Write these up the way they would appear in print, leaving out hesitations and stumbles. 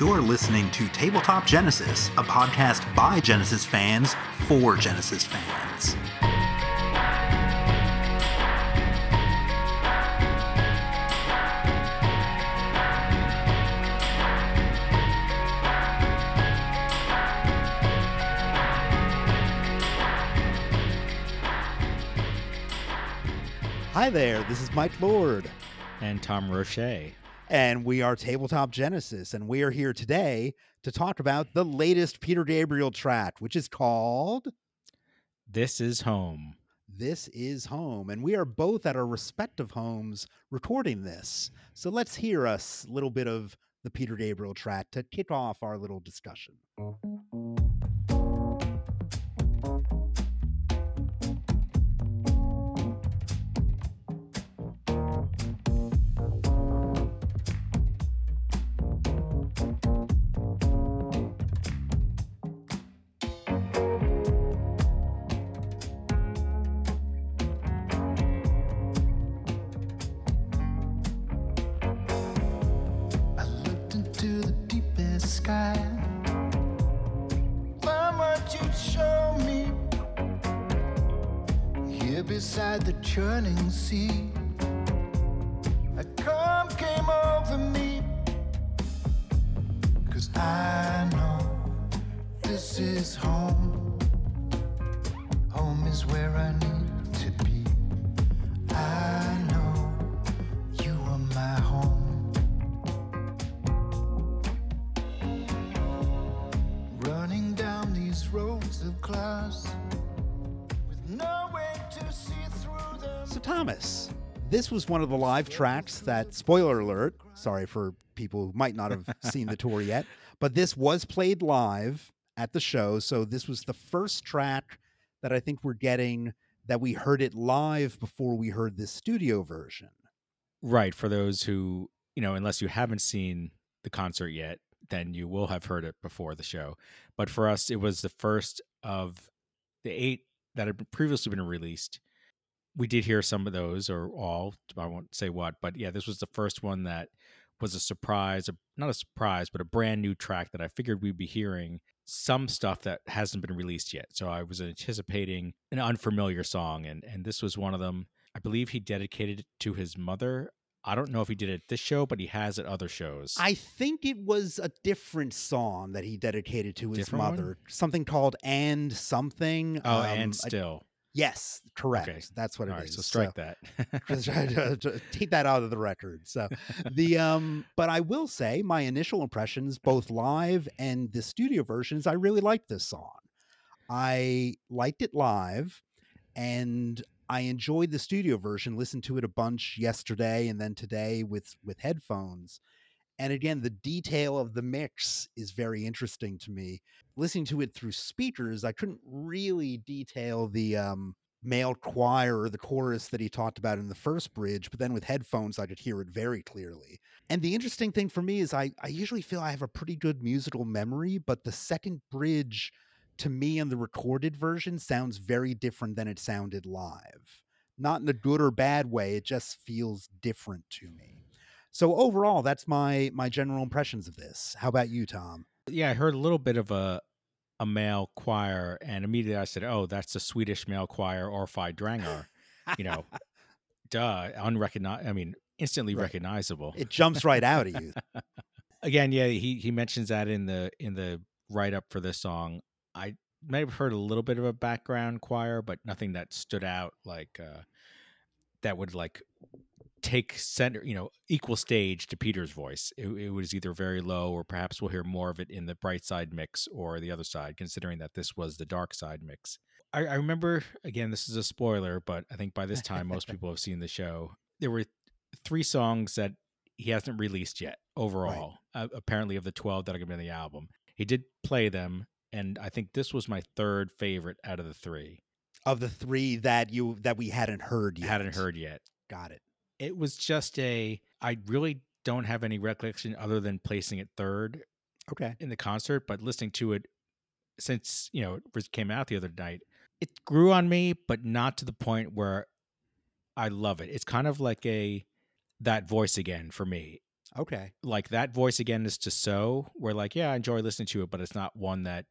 You're listening to Tabletop Genesis, a podcast by Genesis fans for Genesis fans. Hi there, this is Mike Lord. And Tom Roche. And we are Tabletop Genesis, and we are here today to talk about the latest Peter Gabriel track, which is called... This Is Home. This Is Home, and we are both at our respective homes recording this. So let's hear a little bit of the Peter Gabriel track to kick off our little discussion. Beside the churning sea, a calm came over me, 'cause I know this is home. Home is where I need to be. I know you are my home. Running down these roads of glass, Thomas, this was one of the live tracks that, spoiler alert, sorry for people who might not have seen the tour yet, but this was played live at the show. So this was the first track that I think we're getting that we heard it live before we heard the studio version. Right. For those who, you know, unless you haven't seen the concert yet, then you will have heard it before the show. But for us, it was the first of the 8 that had previously been released. We did hear some of those, or all, I won't say what, but yeah, this was the first one that was a surprise, not a surprise, but a brand new track that I figured we'd be hearing some stuff that hasn't been released yet. So I was anticipating an unfamiliar song, and this was one of them. I believe he dedicated it to his mother. I don't know if he did it at this show, but he has at other shows. I think it was a different song that he dedicated to his mother, something called And Something. Oh, And Still. Yes, correct. Okay. That's what it is. So strike that. just take that out of the record. So the but I will say my initial impressions, both live and the studio versions, I really liked this song. I liked it live, and I enjoyed the studio version. Listened to it a bunch yesterday and then today with headphones. And again, the detail of the mix is very interesting to me. Listening to it through speakers, I couldn't really detail the male choir or the chorus that he talked about in the first bridge, but then with headphones, I could hear it very clearly. And the interesting thing for me is I usually feel I have a pretty good musical memory, but the second bridge to me in the recorded version sounds very different than it sounded live. Not in a good or bad way, it just feels different to me. So overall, that's my general impressions of this. How about you, Tom? Yeah, I heard a little bit of a male choir, and immediately I said, oh, that's the Swedish male choir, Orfei Drangar. You know, duh, instantly right. Recognizable. It jumps right out at you. Again, yeah, he mentions that in the write-up for this song. I may have heard a little bit of a background choir, but nothing that stood out like that would like... take center, you know, equal stage to Peter's voice. It was either very low, or perhaps we'll hear more of it in the bright side mix or the other side, considering that this was the dark side mix. I remember, again, this is a spoiler, but I think by this time, most people have seen the show. There were 3 songs that he hasn't released yet overall, right. Apparently of the 12 that are going to be in the album. He did play them, and I think this was my third favorite out of the 3. Of the 3 that we hadn't heard yet. Got it. It was just I really don't have any recollection other than placing it third in the concert, but listening to it since, you know, it came out the other night, it grew on me, but not to the point where I love it. It's kind of like that voice again for me. Okay. Like that voice again is to sow. We're like, yeah, I enjoy listening to it, but it's not one that,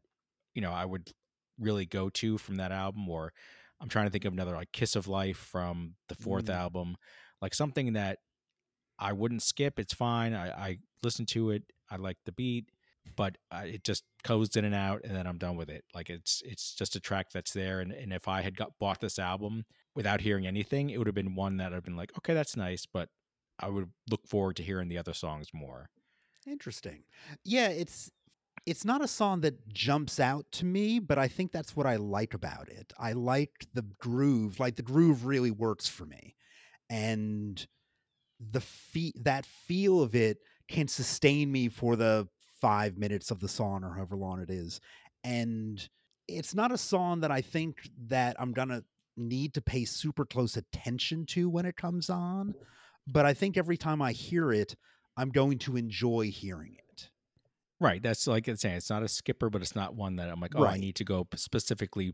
you know, I would really go to from that album. Or I'm trying to think of another, like Kiss of Life from the fourth album, like something that I wouldn't skip. It's fine. I listen to it. I like the beat, but it just goes in and out, and then I'm done with it. Like it's just a track that's there. And if I had bought this album without hearing anything, it would have been one that I've been like, okay, that's nice, but I would look forward to hearing the other songs more. Interesting. Yeah, it's not a song that jumps out to me, but I think that's what I like about it. I liked the groove. Like the groove really works for me. And the that feel of it can sustain me for the 5 minutes of the song or however long it is. And it's not a song that I think that I'm going to need to pay super close attention to when it comes on. But I think every time I hear it, I'm going to enjoy hearing it. Right. That's like I'm saying, it's not a skipper, but it's not one that I'm like, oh, right. I need to go specifically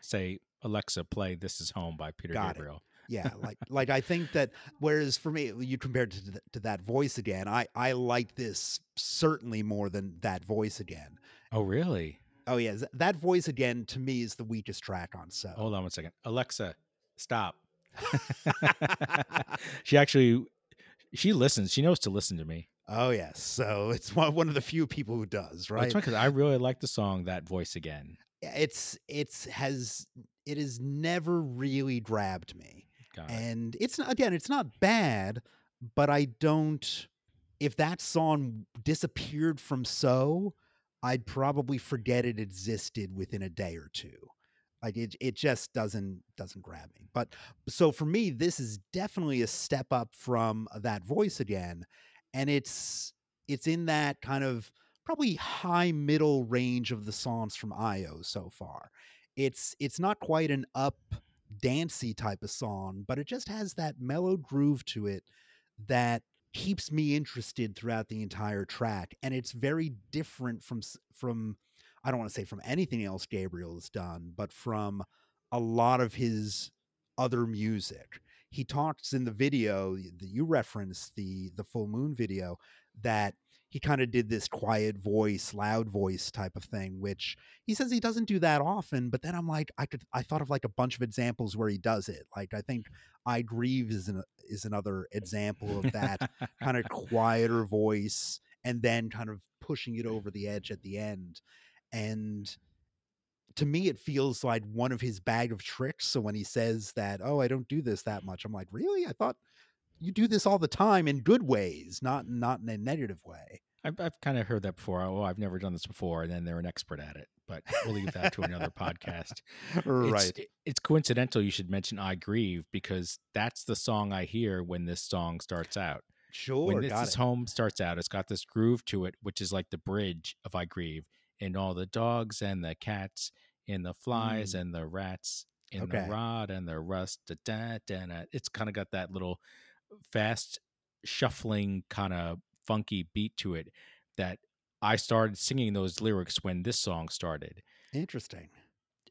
say, Alexa, play This Is Home by Peter Gabriel. Yeah. Like I think that, whereas for me, you compared to that voice again, I like this certainly more than that voice again. Oh, really? Oh, yeah. That voice again, to me, is the weakest track on So. Hold on one second. Alexa, stop. She listens. She knows to listen to me. Oh yes, yeah. So it's one of the few people who does, right? That's right, because I really like the song "That Voice Again." It has never really grabbed me, and it's not bad, but I don't. If that song disappeared from So, I'd probably forget it existed within a day or two. Like it just doesn't grab me. But so for me, this is definitely a step up from that voice again. And it's in that kind of probably high middle range of the songs from IO so far. It's not quite an up dancey type of song, but it just has that mellow groove to it that keeps me interested throughout the entire track. And it's very different from I don't want to say from anything else Gabriel has done, but from a lot of his other music. He talks in the video that you referenced, the Full Moon video, that he kind of did this quiet voice, loud voice type of thing, which he says he doesn't do that often. But then I'm like, I thought of like a bunch of examples where he does it. Like I think I Grieve is another example of that kind of quieter voice, and then kind of pushing it over the edge at the end. And to me, it feels like one of his bag of tricks. So when he says that, oh, I don't do this that much, I'm like, really? I thought you do this all the time in good ways, not in a negative way. I've kind of heard that before. Oh, I've never done this before. And then they're an expert at it. But we'll leave that to another podcast. Right. It's coincidental you should mention I Grieve, because that's the song I hear when this song starts out. Sure. When This Is Home starts out, it's got this groove to it, which is like the bridge of I Grieve. And all the dogs and the cats and the flies and the rats and the rod and the rust. It's kind of got that little fast shuffling kind of funky beat to it that I started singing those lyrics when this song started. Interesting.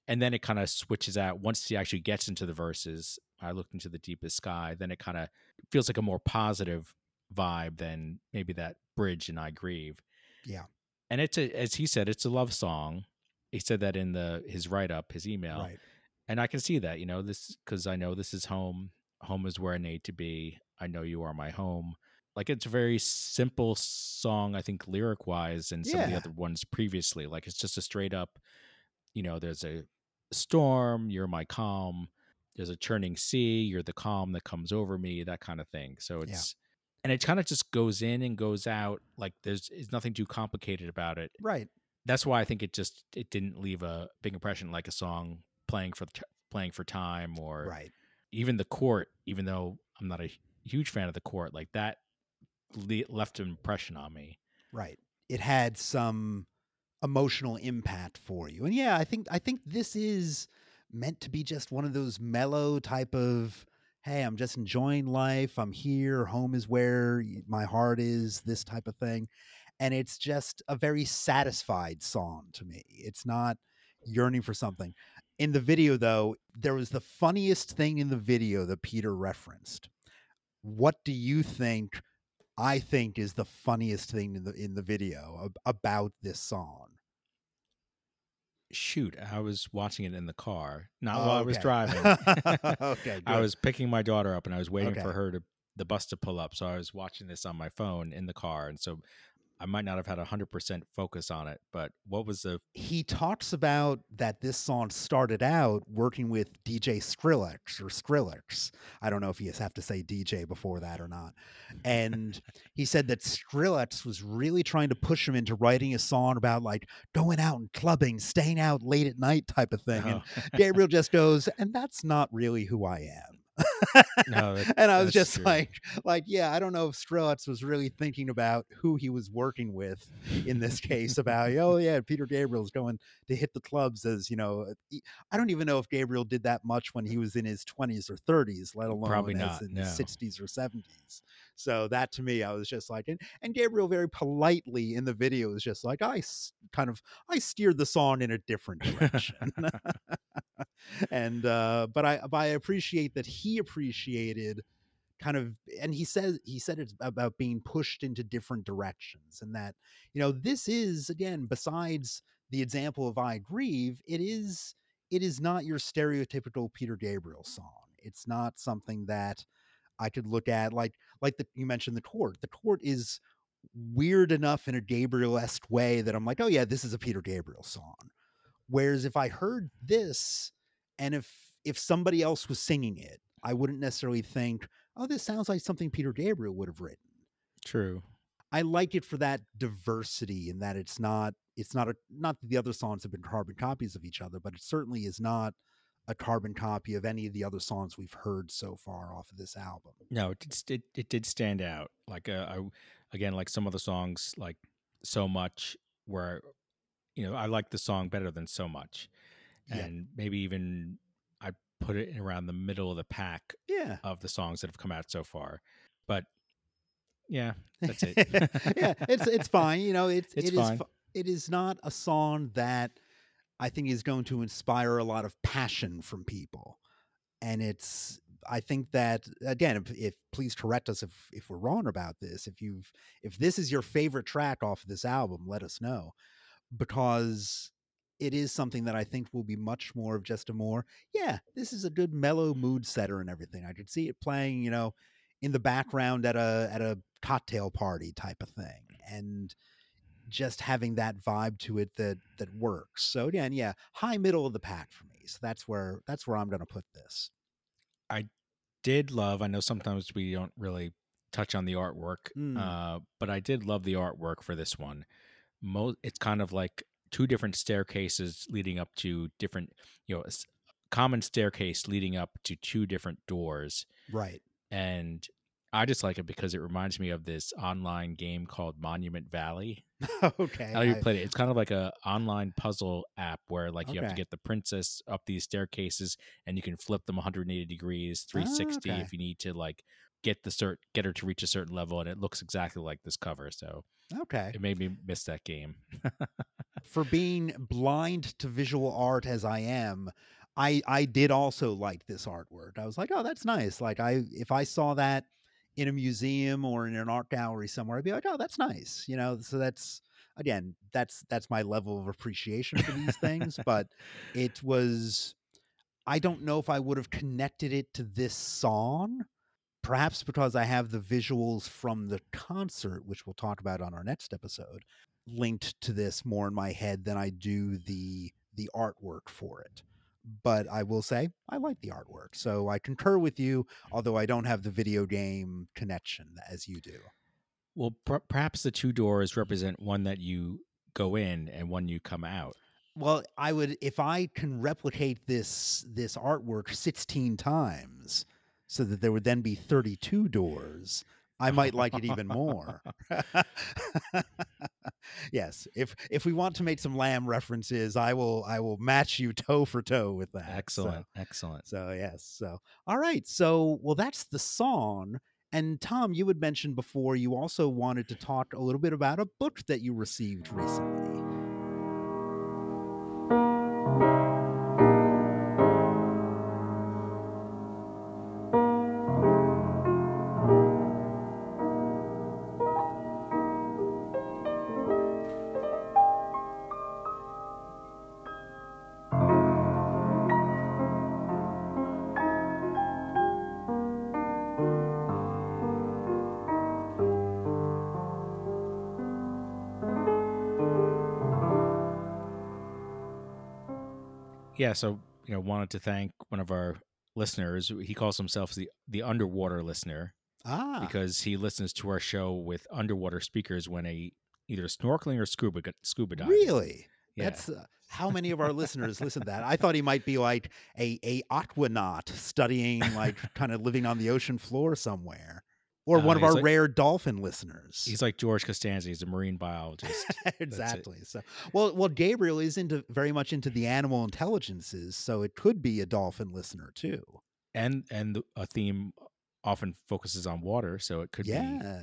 And then it kind of switches out once he actually gets into the verses. I Looked Into the Deepest Sky. Then it kind of feels like a more positive vibe than maybe that bridge and I Grieve. Yeah. And it's as he said, it's a love song. He said that in his write-up, his email. Right. And I can see that, you know, this, because I know this is home. Home is where I need to be. I know you are my home. Like, it's a very simple song, I think, lyric-wise, and some of the other ones previously. Like, it's just a straight-up, you know, there's a storm, you're my calm. There's a churning sea, you're the calm that comes over me, that kind of thing. So it's... Yeah. And it kind of just goes in and goes out. Like there's nothing too complicated about it. Right. That's why I think it didn't leave a big impression, like a song playing for time, or even The Court, even though I'm not a huge fan of The Court, like that left an impression on me. Right. It had some emotional impact for you. And yeah, I think this is meant to be just one of those mellow type of, hey, I'm just enjoying life. I'm here. Home is where my heart is, this type of thing. And it's just a very satisfied song to me. It's not yearning for something. In the video, though, there was the funniest thing in the video that Peter referenced. What do you think I think is the funniest thing in the video about this song. Shoot, I was watching it in the car, not while I was driving. Okay, I was picking my daughter up and I was waiting for her to the bus to pull up. So I was watching this on my phone in the car. And so I might not have had 100% focus on it, but what was the... He talks about that this song started out working with DJ Skrillex or Skrillex. I don't know if you have to say DJ before that or not. And he said that Skrillex was really trying to push him into writing a song about like going out and clubbing, staying out late at night type of thing. Oh. And Gabriel just goes, and that's not really who I am. No, that, and I was just true. like, yeah, I don't know if Skrillex was really thinking about who he was working with in this case about, oh yeah, Peter Gabriel's going to hit the clubs as, you know, I don't even know if Gabriel did that much when he was in his 20s or 30s, let alone probably not in his 60s or 70s. So that to me, I was just like, and Gabriel very politely in the video is just like, I steered the song in a different direction. And, but I appreciate that he appreciated kind of, and he said it's about being pushed into different directions, and that, you know, this is, again, besides the example of I Grieve, it is not your stereotypical Peter Gabriel song. It's not something that I could look at like you mentioned The Court. The Court is weird enough in a Gabriel-esque way that I'm like, oh yeah, this is a Peter Gabriel song. Whereas if I heard this and if somebody else was singing it, I wouldn't necessarily think, oh, this sounds like something Peter Gabriel would have written. True. I like it for that diversity and that it's not that the other songs have been carbon copies of each other, but it certainly is not a carbon copy of any of the other songs we've heard so far off of this album. No, it did stand out. Like, again, like some of the songs, like So Much were... You know, I like the song better than So Much, and maybe even I put it in around the middle of the pack of the songs that have come out so far. But yeah, that's it. Yeah, it's fine. You know, it's fine. It is not a song that I think is going to inspire a lot of passion from people, and it's. I think that, again, if please correct us if we're wrong about this. If this is your favorite track off of this album, let us know. Because it is something that I think will be much more of just this is a good mellow mood setter and everything. I could see it playing, you know, in the background at a cocktail party type of thing, and just having that vibe to it that works. So again, high middle of the pack for me. So that's where I'm going to put this. I did love. I know sometimes we don't really touch on the artwork, but I did love the artwork for this one. It's kind of like two different staircases leading up to different, you know, a common staircase leading up to two different doors. Right. And I just like it because it reminds me of this online game called Monument Valley. Okay. How you played it? It's kind of like a online puzzle app where like you have to get the princess up these staircases, and you can flip them 180 degrees, 360 if you need to like get her to reach a certain level, and it looks exactly like this cover. So it made me miss that game. For being blind to visual art as I am, I did also like this artwork. I was like, oh, that's nice. Like if I saw that in a museum or in an art gallery somewhere, I'd be like, oh, that's nice. You know, so that's, again, that's my level of appreciation for these things. But it was, I don't know if I would have connected it to this song. Perhaps because I have the visuals from the concert, which we'll talk about on our next episode, linked to this more in my head than I do the artwork for it. But I will say I like the artwork. So I concur with you, although I don't have the video game connection as you do. Well, perhaps the two doors represent one that you go in and one you come out. Well, I would, if I can replicate this artwork 16 times... so that there would then be 32 doors, I might like it even more. Yes, if we want to make some lamb references, I will match you toe for toe with that. Excellent, excellent. So yes, so all right. So well, that's the song. And Tom, you had mentioned before you also wanted to talk a little bit about a book that you received recently. Yeah, so wanted to thank one of our listeners. He calls himself the Underwater Listener, because he listens to our show with underwater speakers when either snorkeling or scuba diving. Really? Yeah. That's how many of our listeners listen to that? I thought he might be like a aquanaut studying, like kind of living on the ocean floor somewhere. Or one of our rare dolphin listeners. He's like George Costanza. He's a marine biologist. Exactly. So, well, Gabriel is very much into the animal intelligences, so it could be a dolphin listener too. And a theme often focuses on water, so it could be. Yeah.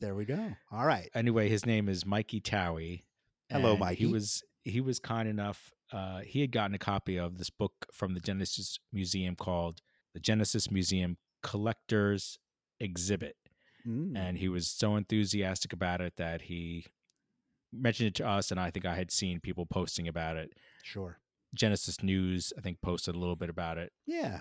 There we go. All right. Anyway, his name is Mikey Towie. Hello, Mikey. He was kind enough. He had gotten a copy of this book from the Genesis Museum called the Genesis Museum Collector's Exhibit. And he was so enthusiastic about it that he mentioned it to us, and I think I had seen people posting about it. Sure. Genesis News, I think, posted a little bit about it. Yeah.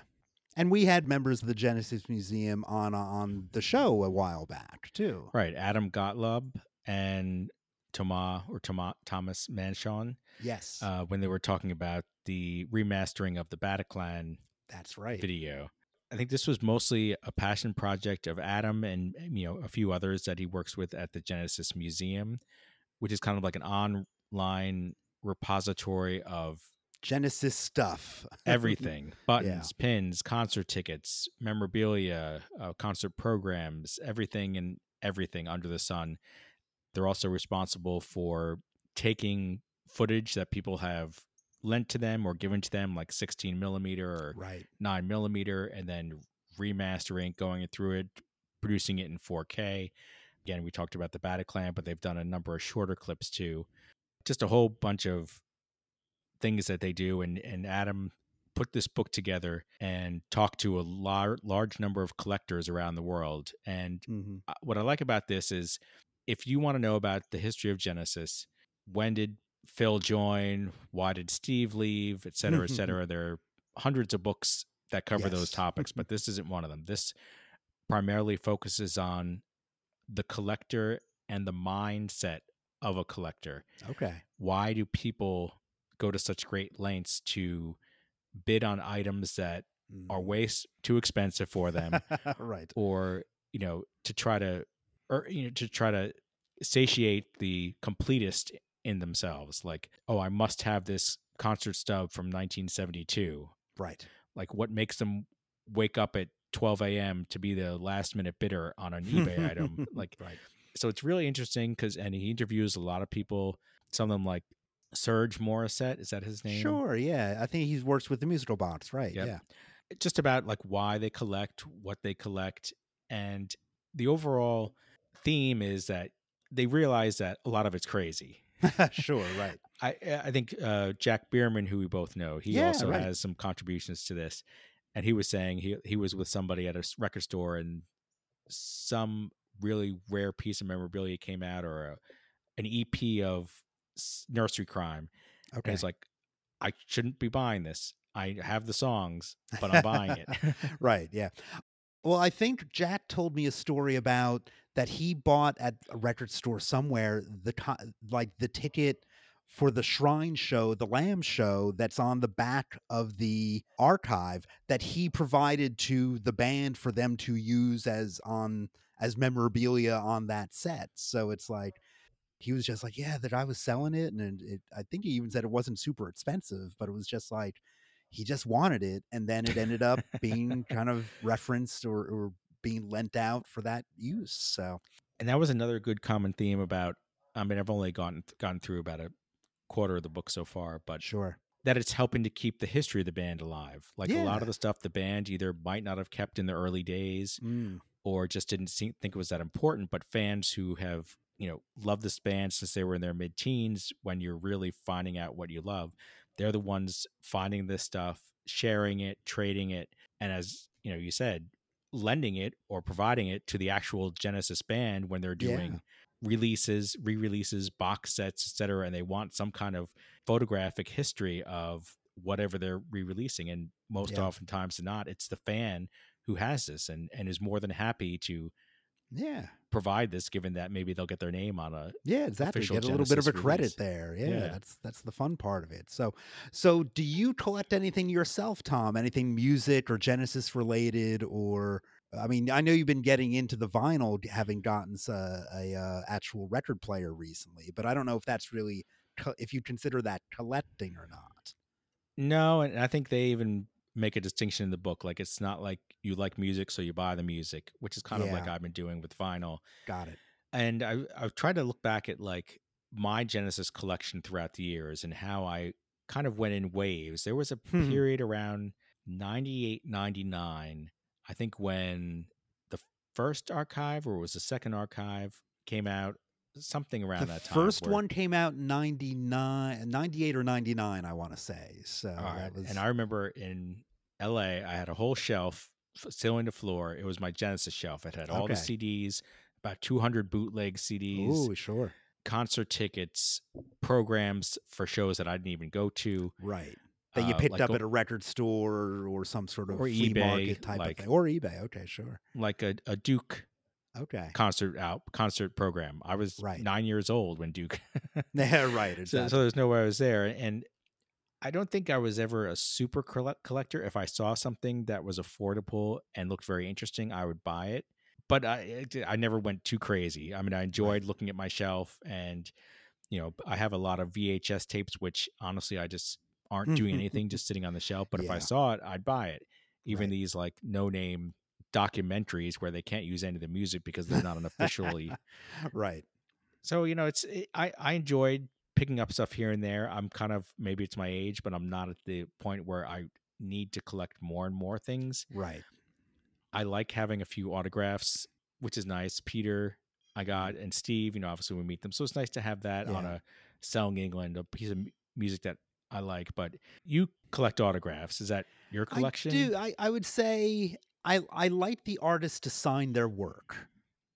And we had members of the Genesis Museum on the show a while back, too. Right. Adam Gottlob and Thomas Manshon. Yes. When they were talking about the remastering of the Bataclan That's right. video. I think this was mostly a passion project of Adam and a few others that he works with at the Genesis Museum, which is kind of like an online repository of Genesis stuff. Everything. Buttons, pins, concert tickets, memorabilia, concert programs, everything under the sun. They're also responsible for taking footage that people have lent to them or given to them, like 16 millimeter or 9 millimeter, and then remastering, going through it, producing it in 4K. Again, we talked about the Bataclan, but they've done a number of shorter clips too. Just a whole bunch of things that they do. And Adam put this book together and talked to a large number of collectors around the world. And what I like about this is, if you want to know about the history of Genesis, when did Phil join? Why did Steve leave? Et cetera, et cetera. There are hundreds of books that cover those topics, but this isn't one of them. This primarily focuses on the collector and the mindset of a collector. Okay. Why do people go to such great lengths to bid on items that are way too expensive for them? Right. Or, to try to satiate the completist in themselves, like, oh, I must have this concert stub from 1972. Right. Like, what makes them wake up at 12 a.m. to be the last minute bidder on an eBay item? Like, right. So it's really interesting because he interviews a lot of people, some of them like Serge Morissette. Is that his name? Sure, yeah. I think he works with the Musical Box, right? Yep. Yeah. Just about like why they collect, what they collect, and the overall theme is that they realize that a lot of it's crazy. Sure, right. I think Jack Bierman, who we both know, he also has some contributions to this. And he was saying he was with somebody at a record store, and some really rare piece of memorabilia came out, or an EP of Nursery Crime. Okay. And he's like, I shouldn't be buying this. I have the songs, but I'm buying it. Right, yeah. Well, I think Jack told me a story about that he bought at a record store somewhere the ticket for the Shrine show, the Lamb show, that's on the back of the archive that he provided to the band for them to use as memorabilia on that set. So it's like he was just like, yeah, that I was selling it, and I think he even said it wasn't super expensive, but it was just like, he just wanted it, and then it ended up being kind of referenced or being lent out for that use. So, and that was another good common theme about. I mean, I've only gone through about a quarter of the book so far, but sure, that it's helping to keep the history of the band alive. Like a lot of the stuff the band either might not have kept in the early days, or just didn't think it was that important. But fans who have loved this band since they were in their mid-teens, when you're really finding out what you love, they're the ones finding this stuff, sharing it, trading it, and as you said, lending it or providing it to the actual Genesis band when they're doing releases, re-releases, box sets, et cetera, and they want some kind of photographic history of whatever they're re-releasing. And most oftentimes than not, it's the fan who has this and is more than happy to provide this, given that maybe they'll get their name on a official get a little Genesis bit of a release. Credit there. That's the fun part of it. So do you collect anything yourself, Tom? Anything music or Genesis related? Or I mean, I know you've been getting into the vinyl, having gotten a actual record player recently, but I don't know if that's really if you consider that collecting or not. No, and I think they even make a distinction in the book. Like, it's not like you like music, so you buy the music, which is kind of like I've been doing with vinyl. Got it. And I've tried to look back at like my Genesis collection throughout the years and how I kind of went in waves. There was a period around 98, 99, I think, when the first archive, or was the second archive, came out. Something around that time. The first one came out 98 or 99, I want to say. So that was... And I remember in LA, I had a whole shelf ceiling to floor. It was my Genesis shelf. It had all the CDs, about 200 bootleg CDs. Oh, sure. Concert tickets, programs for shows that I didn't even go to. Right. That you picked up at a record store or some sort of flea market type of thing. Or eBay. Okay, sure. Like a Duke concert program. I was 9 years old when Duke. Exactly. So there's no way I was there, and I don't think I was ever a super collector. If I saw something that was affordable and looked very interesting, I would buy it. But I never went too crazy. I mean, I enjoyed looking at my shelf, and you know, I have a lot of VHS tapes, which honestly I just aren't doing anything, just sitting on the shelf. But if I saw it, I'd buy it. Even these like no name documentaries where they can't use any of the music because they're not an officially so you know, I enjoyed picking up stuff here and there. I'm kind of, maybe it's my age, but I'm not at the point where I need to collect more and more things. I like having a few autographs, which is nice. Peter I got, and Steve, you know, obviously we meet them, so it's nice to have that on a Selling England, a piece of music that I like. But you collect autographs. Is that your collection? I do. I would say I like the artists to sign their work,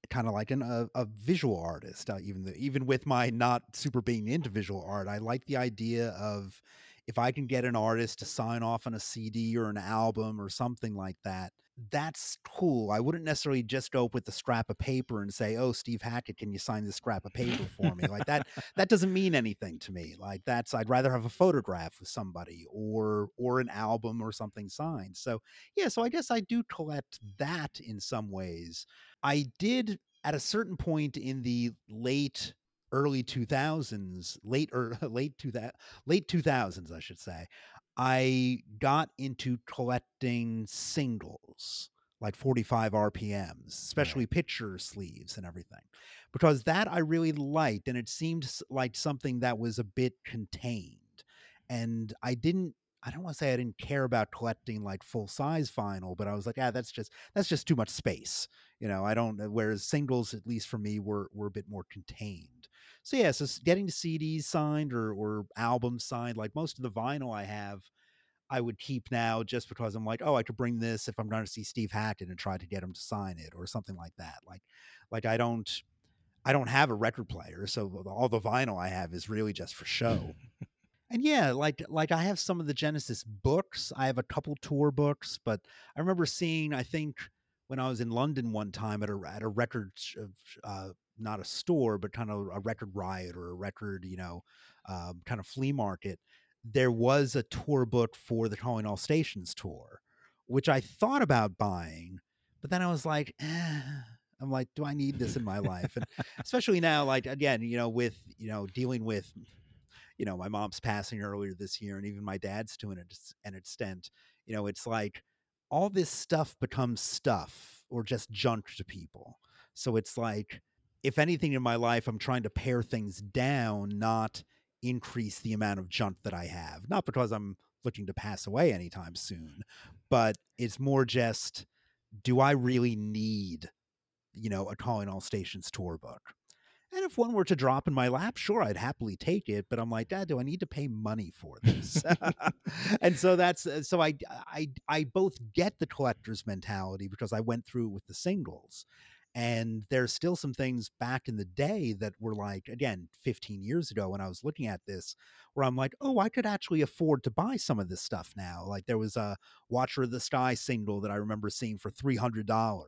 kind of like a visual artist. Even with my not super being into visual art, I like the idea of, if I can get an artist to sign off on a CD or an album or something like that, that's cool. I wouldn't necessarily just go up with a scrap of paper and say, "Oh, Steve Hackett, can you sign this scrap of paper for me?" Like that doesn't mean anything to me. Like I'd rather have a photograph with somebody or an album or something signed. So yeah, so I guess I do collect that in some ways. I did at a certain point in the late 2000s, I should say, I got into collecting singles, like 45 RPMs, especially picture sleeves and everything, because that I really liked, and it seemed like something that was a bit contained. And I don't want to say I didn't care about collecting like full size vinyl, but I was like, that's just too much space. You know, whereas singles, at least for me, were a bit more contained. So yeah, so getting CDs signed or albums signed, like most of the vinyl I have, I would keep now, just because I'm like, oh, I could bring this if I'm going to see Steve Hackett and try to get him to sign it or something like that. Like I don't have a record player, so all the vinyl I have is really just for show. And yeah, like I have some of the Genesis books. I have a couple tour books, but I remember seeing, I think when I was in London one time at a record of. Not a store, but kind of a record riot or a record, you know, kind of flea market, there was a tour book for the Calling All Stations tour, which I thought about buying, but then I was like, do I need this in my life? And especially now, like, again, you know, with, you know, dealing with, you know, my mom's passing earlier this year, and even my dad's to an extent, you know, it's like all this stuff becomes stuff or just junk to people. So it's like, if anything in my life, I'm trying to pare things down, not increase the amount of junk that I have. Not because I'm looking to pass away anytime soon, but it's more just, do I really need, you know, a Calling All Stations tour book? And if one were to drop in my lap, sure, I'd happily take it. But I'm like, Dad, do I need to pay money for this? And so I both get the collector's mentality, because I went through with the singles. And there's still some things back in the day that were like, again, 15 years ago when I was looking at this, where I'm like, oh, I could actually afford to buy some of this stuff now. Like there was a Watcher of the Sky single that I remember seeing for $300.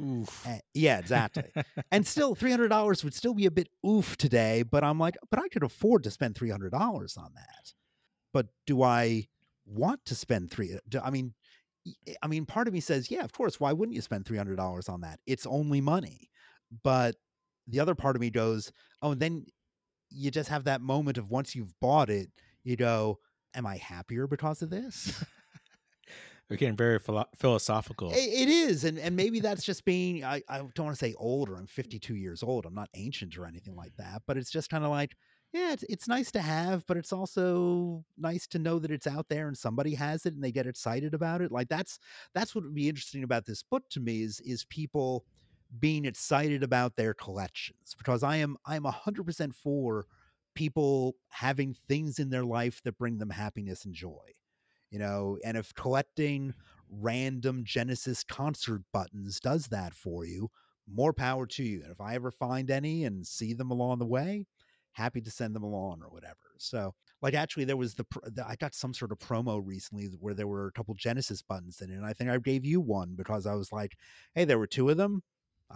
Oof. Yeah, exactly. And still $300 would still be a bit oof today, but I'm like, but I could afford to spend $300 on that. But do I want to spend I mean, part of me says, yeah, of course, why wouldn't you spend $300 on that? It's only money. But the other part of me goes, oh, and then you just have that moment of once you've bought it, you go, am I happier because of this? We're getting very philosophical. It is. And maybe that's just being, I don't want to say older. I'm 52 years old. I'm not ancient or anything like that. But it's just kind of like, yeah, it's nice to have, but it's also nice to know that it's out there and somebody has it and they get excited about it. Like that's what would be interesting about this book to me is people being excited about their collections, because I'm 100% for people having things in their life that bring them happiness and joy, you know, and if collecting random Genesis concert buttons does that for you, more power to you. And if I ever find any and see them along the way, happy to send them along or whatever. So like, actually there was I got some sort of promo recently where there were a couple Genesis buttons in it. And I think I gave you one because I was like, hey, there were two of them.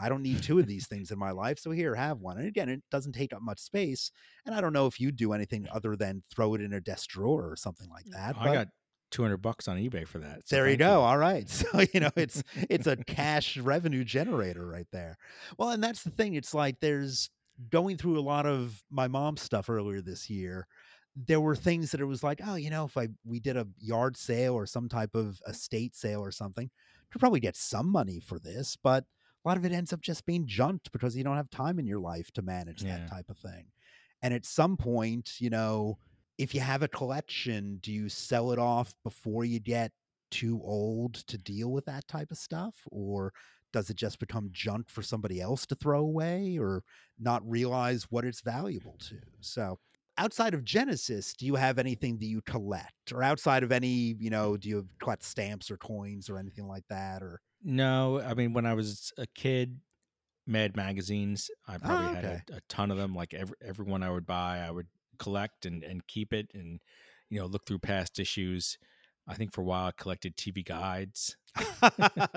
I don't need two of these things in my life. So here, have one. And again, it doesn't take up much space. And I don't know if you do anything other than throw it in a desk drawer or something like that. I got $200 on eBay for that. So there you go. All right. So, you know, it's a cash revenue generator right there. Well, and that's the thing. It's like, there's, going through a lot of my mom's stuff earlier this year, there were things that it was like, oh, you know, if we did a yard sale or some type of estate sale or something, could probably get some money for this, but a lot of it ends up just being junked because you don't have time in your life to manage that type of thing. And at some point, you know, if you have a collection, do you sell it off before you get too old to deal with that type of stuff? Or does it just become junk for somebody else to throw away or not realize what it's valuable to? So outside of Genesis, do you have anything that you collect, or outside of any, you know, do you collect stamps or coins or anything like that? Or no, I mean, when I was a kid, Mad magazines, I probably had a ton of them. Like everyone I would buy, I would collect and keep it and, you know, look through past issues. I think for a while I collected TV guides.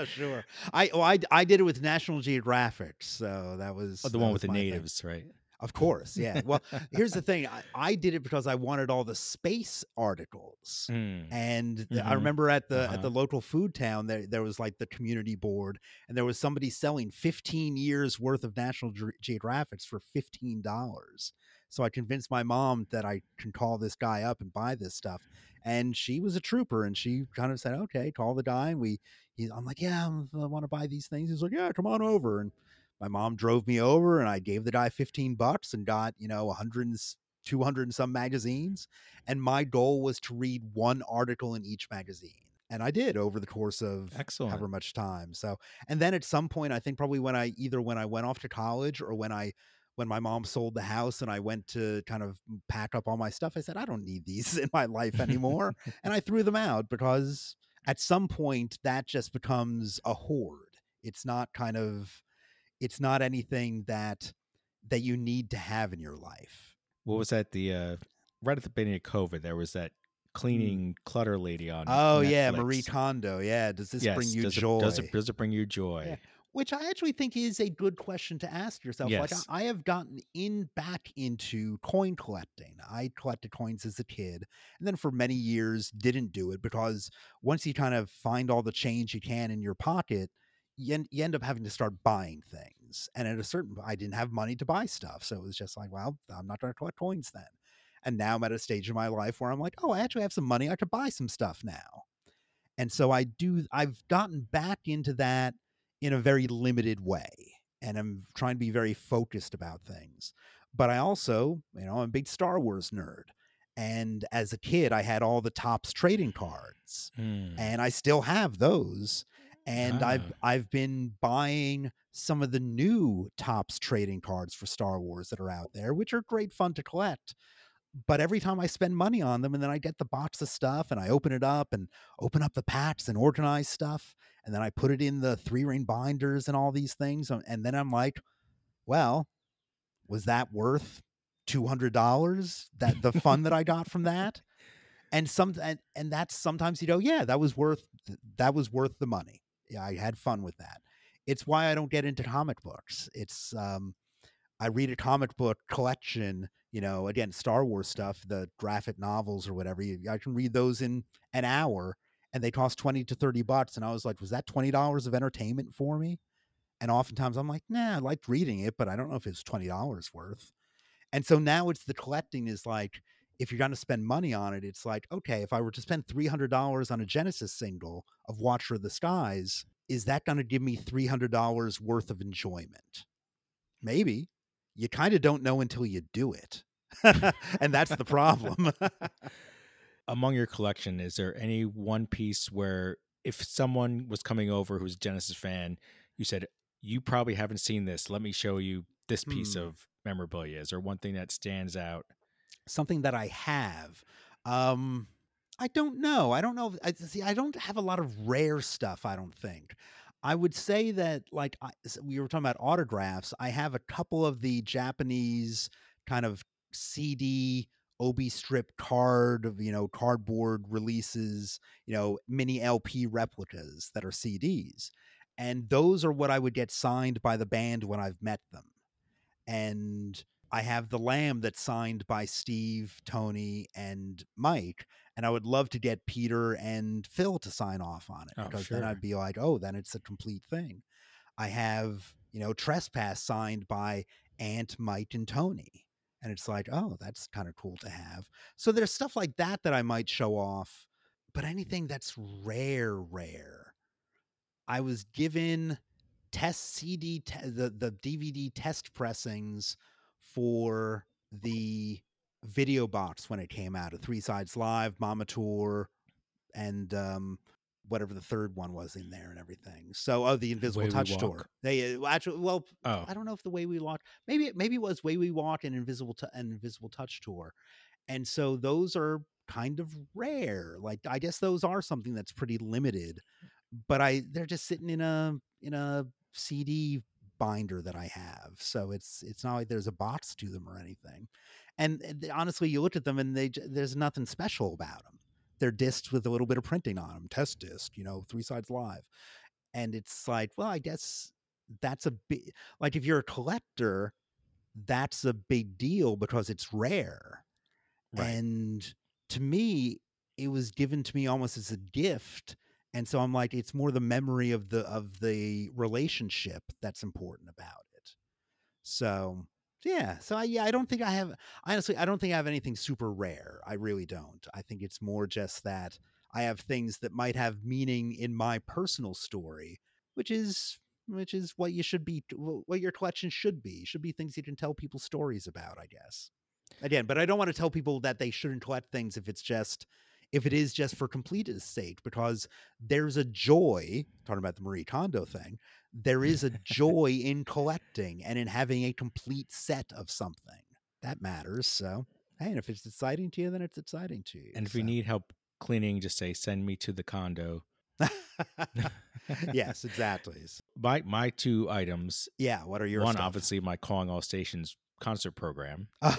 Sure. I did it with National Geographic. So that was the one with the natives, right? Of course. Yeah. Well, here's the thing. I did it because I wanted all the space articles. And I remember at the local food town, there was like the community board and there was somebody selling 15 years worth of National Geographics for $15. So I convinced my mom that I can call this guy up and buy this stuff. And she was a trooper, and she kind of said, okay, call the guy. And I'm like, yeah, I want to buy these things. He's like, yeah, come on over. And my mom drove me over, and I gave the guy $15 and got, you know, 200 and some magazines. And my goal was to read one article in each magazine. And I did over the course of however much time. So, and then at some point, I think probably when I went off to college or when my mom sold the house and I went to kind of pack up all my stuff, I said, I don't need these in my life anymore. And I threw them out because at some point that just becomes a hoard. It's not anything that you need to have in your life. What was that? Right at the beginning of COVID, there was that cleaning clutter lady on Netflix. Yeah. Marie Kondo. Yeah. Does this bring you joy? Does it bring you joy? Yeah. Which I actually think is a good question to ask yourself. Yes. Like I have gotten back into coin collecting. I collected coins as a kid, and then for many years didn't do it because once you kind of find all the change you can in your pocket, you end up having to start buying things. And at a certain point, I didn't have money to buy stuff. So it was just like, well, I'm not going to collect coins then. And now I'm at a stage in my life where I'm like, oh, I actually have some money. I could buy some stuff now. And so I've gotten back into that in a very limited way. And I'm trying to be very focused about things. But I also, you know, I'm a big Star Wars nerd. And as a kid, I had all the Topps trading cards. And I still have those. And I've been buying some of the new Topps trading cards for Star Wars that are out there, which are great fun to collect. But every time I spend money on them, and then I get the box of stuff and I open it up and open up the packs and organize stuff. And then I put it in the 3-ring binders and all these things. And then I'm like, well, was that worth $200? That the fun that I got from that. And that's sometimes, yeah, that was worth the money. Yeah, I had fun with that. It's why I don't get into comic books. It's, I read a comic book collection, again, Star Wars stuff, the graphic novels or whatever. I can read those in an hour and they cost $20 to $30. And I was like, was that $20 of entertainment for me? And oftentimes I'm like, nah, I liked reading it, but I don't know if it's $20 worth. And so now it's the collecting is like, if you're going to spend money on it, it's like, okay, if I were to spend $300 on a Genesis single of Watcher of the Skies, is that going to give me $300 worth of enjoyment? Maybe. You kind of don't know until you do it. And that's the problem. Among your collection, is there any one piece where if someone was coming over who's a Genesis fan, you said, you probably haven't seen this. Let me show you this piece of memorabilia. Is there one thing that stands out? Something that I have. I don't know. I don't have a lot of rare stuff, I don't think. I would say that, like, we were talking about autographs. I have a couple of the Japanese kind of CD obi strip card, cardboard releases, mini LP replicas that are CDs. And those are what I would get signed by the band when I've met them. And I have the Lamb that's signed by Steve, Tony, and Mike. And I would love to get Peter and Phil to sign off on it, because then I'd be like, oh, then it's a complete thing. I have, Trespass signed by Ant, Mike, and Tony. And it's like, oh, that's kind of cool to have. So there's stuff like that that I might show off, but anything that's rare. I was given test CD, the DVD test pressings for the video box when it came out of Three Sides Live, Mama Tour, and whatever the third one was in there and everything. So, the Invisible Touch Tour. They actually, I don't know if the Way We Walk, maybe it was Way We Walk and Invisible Touch Tour. And so those are kind of rare. Like, I guess those are something that's pretty limited, but they're just sitting in a CD binder that I have. So it's not like there's a box to them or anything. And honestly, you look at them and there's nothing special about them. They're discs with a little bit of printing on them, test disc, Three Sides Live. And it's like, well, I guess that's a big, like, if you're a collector, that's a big deal because it's rare. Right. And to me, it was given to me almost as a gift. And so I'm like, it's more the memory of the relationship that's important about it. So yeah. So I don't think I have, honestly, I don't think I have anything super rare. I really don't. I think it's more just that I have things that might have meaning in my personal story, which is what you should be, what your collection should be things you can tell people stories about, I guess. Again, but I don't want to tell people that they shouldn't collect things if it is just for completeness sake, because there's a joy, talking about the Marie Kondo thing, there is a joy in collecting and in having a complete set of something. That matters. So, hey, and if it's exciting to you, then it's exciting to you. And if you need help cleaning, just say, send me to the condo. Yes, exactly. My two items. Yeah, what are yours? One, obviously, my Calling All Stations concert program. Of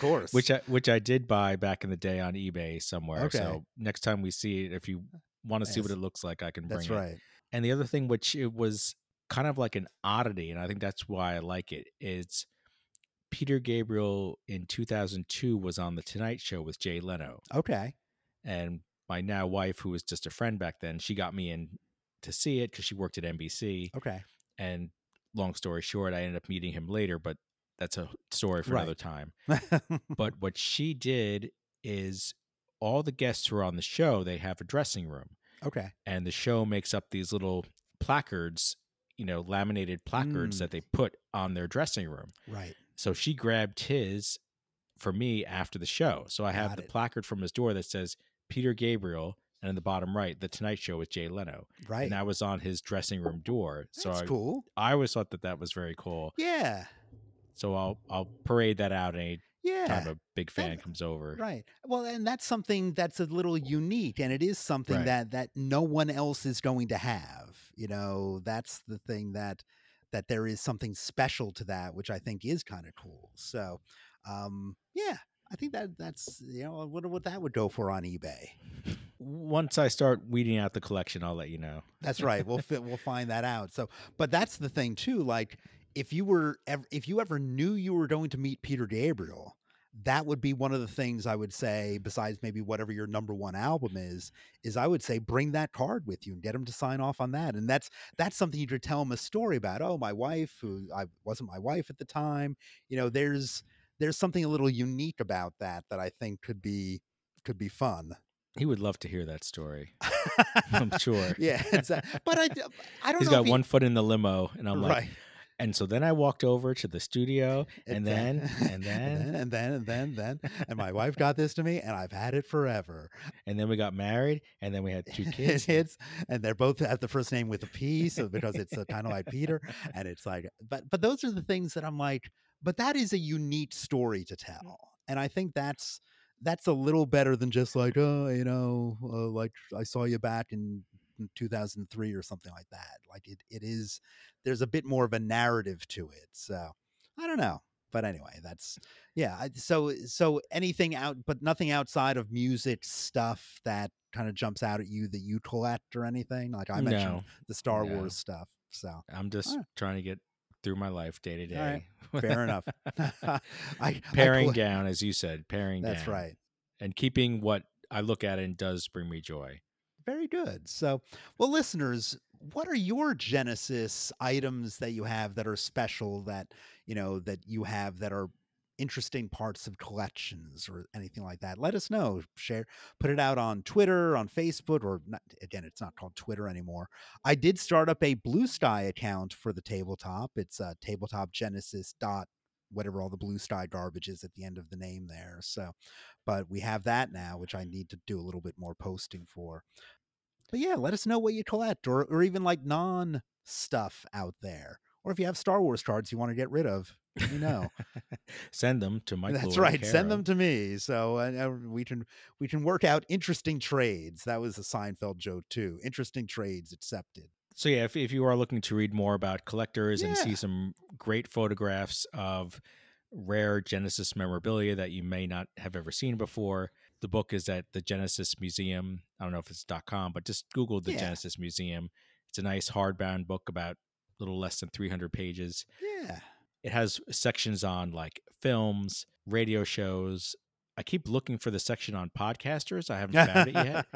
course. Which I did buy back in the day on eBay somewhere. Okay. So next time we see it, if you want to see what it looks like, I can bring it. Right. And the other thing, which it was kind of like an oddity, and I think that's why I like it, is Peter Gabriel in 2002 was on The Tonight Show with Jay Leno. Okay. And my now wife, who was just a friend back then, she got me in to see it because she worked at NBC. Okay. And long story short, I ended up meeting him later, but that's a story for another time. But what she did is all the guests who are on the show, they have a dressing room. Okay. And the show makes up these little placards, laminated placards that they put on their dressing room. Right. So she grabbed his for me after the show. So I have placard from his door that says Peter Gabriel, and in the bottom right, The Tonight Show with Jay Leno. Right. And that was on his dressing room door. So that's cool. I always thought that was very cool. Yeah. So I'll parade that out any Yeah. Kind of a big fan comes over. Right. Well, and that's something that's a little unique, and it is something that no one else is going to have. You know, that's the thing that there is something special to that, which I think is kind of cool. So, yeah, I think that's, you know, I wonder what that would go for on eBay. Once I start weeding out the collection, I'll let you know. That's right. We'll find that out. So, but that's the thing too, like, if you ever knew you were going to meet Peter Gabriel, that would be one of the things I would say, besides maybe whatever your number one album is I would say, bring that card with you and get him to sign off on that. And that's something you could tell him a story about. Oh, my wife, who I wasn't my wife at the time. You know, there's something a little unique about that I think could be fun. He would love to hear that story. I'm sure. Yeah. Exactly. But I don't know. He's got one foot in the limo, and I'm like, and so then I walked over to the studio, and then, and my wife got this to me, and I've had it forever. And then we got married, and then we had two kids. And they're both at the first name with a P, so because it's kind of like Peter, and it's like, but those are the things that I'm like, but that is a unique story to tell, and I think that's a little better than just like, oh, you know, like I saw you back in 2003 or something like that. Like it is, there's a bit more of a narrative to it. So I don't know, but anyway, that's so anything out, but nothing outside of music stuff that kind of jumps out at you that you collect or anything. Like I mentioned the Star Wars stuff. So I'm just trying to get through my life day to day. Fair enough. Paring down, as you said, that's down. That's right. And keeping what I look at and does bring me joy. Very good. So, well, listeners, what are your Genesis items that you have that are special, that, you know, that you have that are interesting parts of collections or anything like that? Let us know. Share, put it out on Twitter, on Facebook, or not, again, it's not called Twitter anymore. I did start up a Blue Sky account for the Tabletop. It's tabletopgenesis.com. Whatever all the Blue Sky garbage is at the end of the name there. So, but we have that now, which I need to do a little bit more posting for. But yeah, let us know what you collect, or even like non stuff out there. Or if you have Star Wars cards you want to get rid of, you know, send them to Michael. That's right. Caro. Send them to me. So we can work out interesting trades. That was a Seinfeld joke too. Interesting trades accepted. So yeah, if you are looking to read more about collectors and see some great photographs of rare Genesis memorabilia that you may not have ever seen before, the book is at the Genesis Museum. I don't know if it's .com, but just Google the Genesis Museum. It's a nice hardbound book, about a little less than 300 pages. Yeah. It has sections on like films, radio shows. I keep looking for the section on podcasters. I haven't found it yet.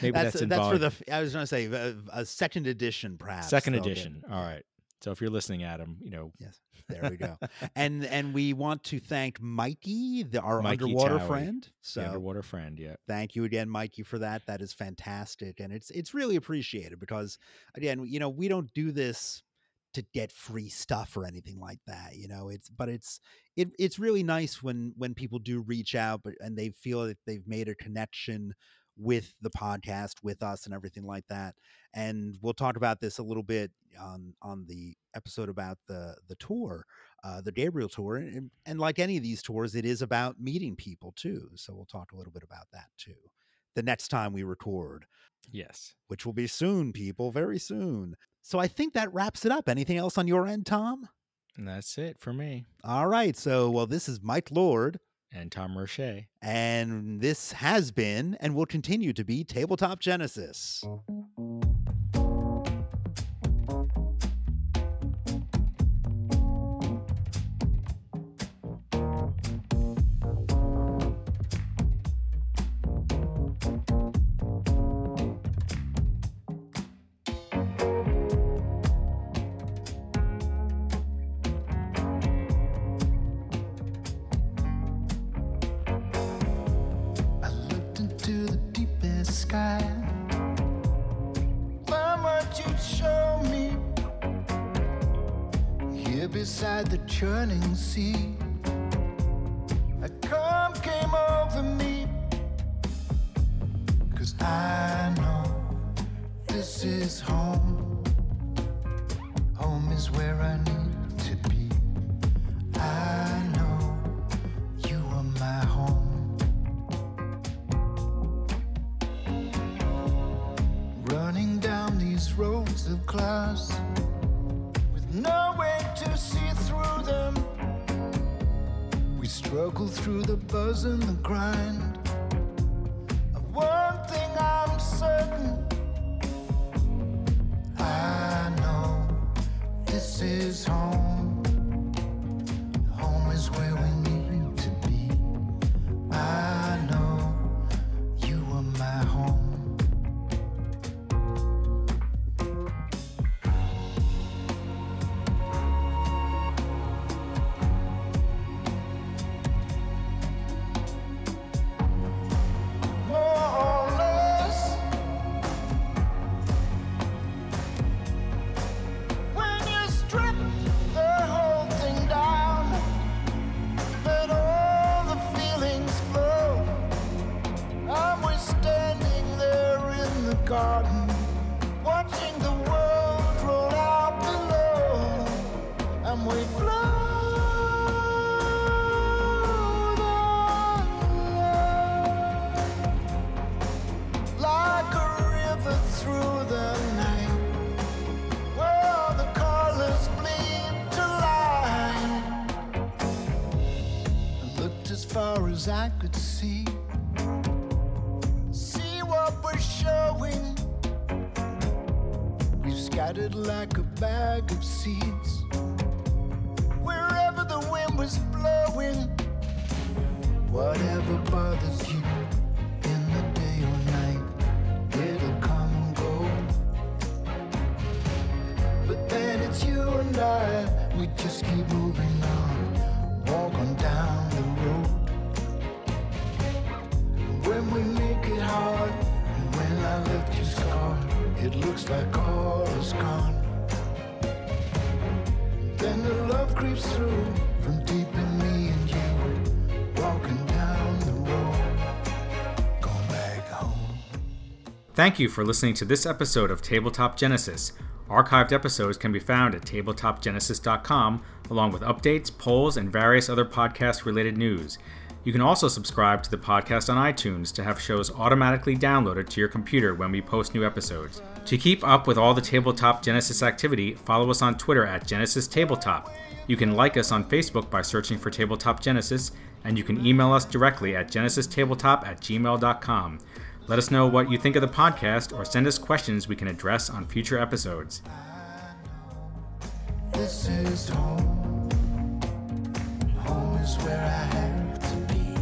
Maybe that's involved. That's for the, I was going to say a second edition, perhaps. Second edition. All right. So if you're listening, Adam, you know. Yes. There we go. And we want to thank Mikey, our underwater Towie friend. So the underwater friend. Yeah. Thank you again, Mikey, for that. That is fantastic. And it's really appreciated because, again, you know, we don't do this to get free stuff or anything like that, you know. It's really nice when people do reach out, but and they feel that they've made a connection with the podcast, with us, and everything like that. And we'll talk about this a little bit on the episode about the tour, the Gabriel tour, and like any of these tours, it is about meeting people too. So we'll talk a little bit about that too the next time we record. Yes, which will be soon, people, very soon. So I think that wraps it up. Anything else on your end, Tom? And that's it for me. All right. So, well, this is Mike Lord. And Tom Roche. And this has been and will continue to be Tabletop Genesis. Beside the churning sea, a calm came over me, 'cause I know this is home. Home is where I need to be. I know you glass with no way to see through them. We struggle through the buzz and the grind. Of one thing I'm certain, I know this is home. Home is where we need you to be. I know you are my home. Garden, watching the world roll out below, and we float on like a river through the night, where the colors bleed to light. I looked as far as I could see. Scattered like a bag of seeds, wherever the wind was blowing. Whatever bothers you in the day or night, it'll come and go. But then it's you and I, we just keep moving on, walk on down the road. When we make it hard, and when I left you scarred, it looks like all is gone. Then the love creeps through from deep in me and you, walking down the road, going back home. Thank you for listening to this episode of Tabletop Genesis. Archived episodes can be found at tabletopgenesis.com, along with updates, polls, and various other podcast-related news. You can also subscribe to the podcast on iTunes to have shows automatically downloaded to your computer when we post new episodes. To keep up with all the Tabletop Genesis activity, follow us on Twitter at Genesis Tabletop. You can like us on Facebook by searching for Tabletop Genesis, and you can email us directly at genesistabletop@gmail.com. Let us know what you think of the podcast or send us questions we can address on future episodes. This is home. Home is where I have to be.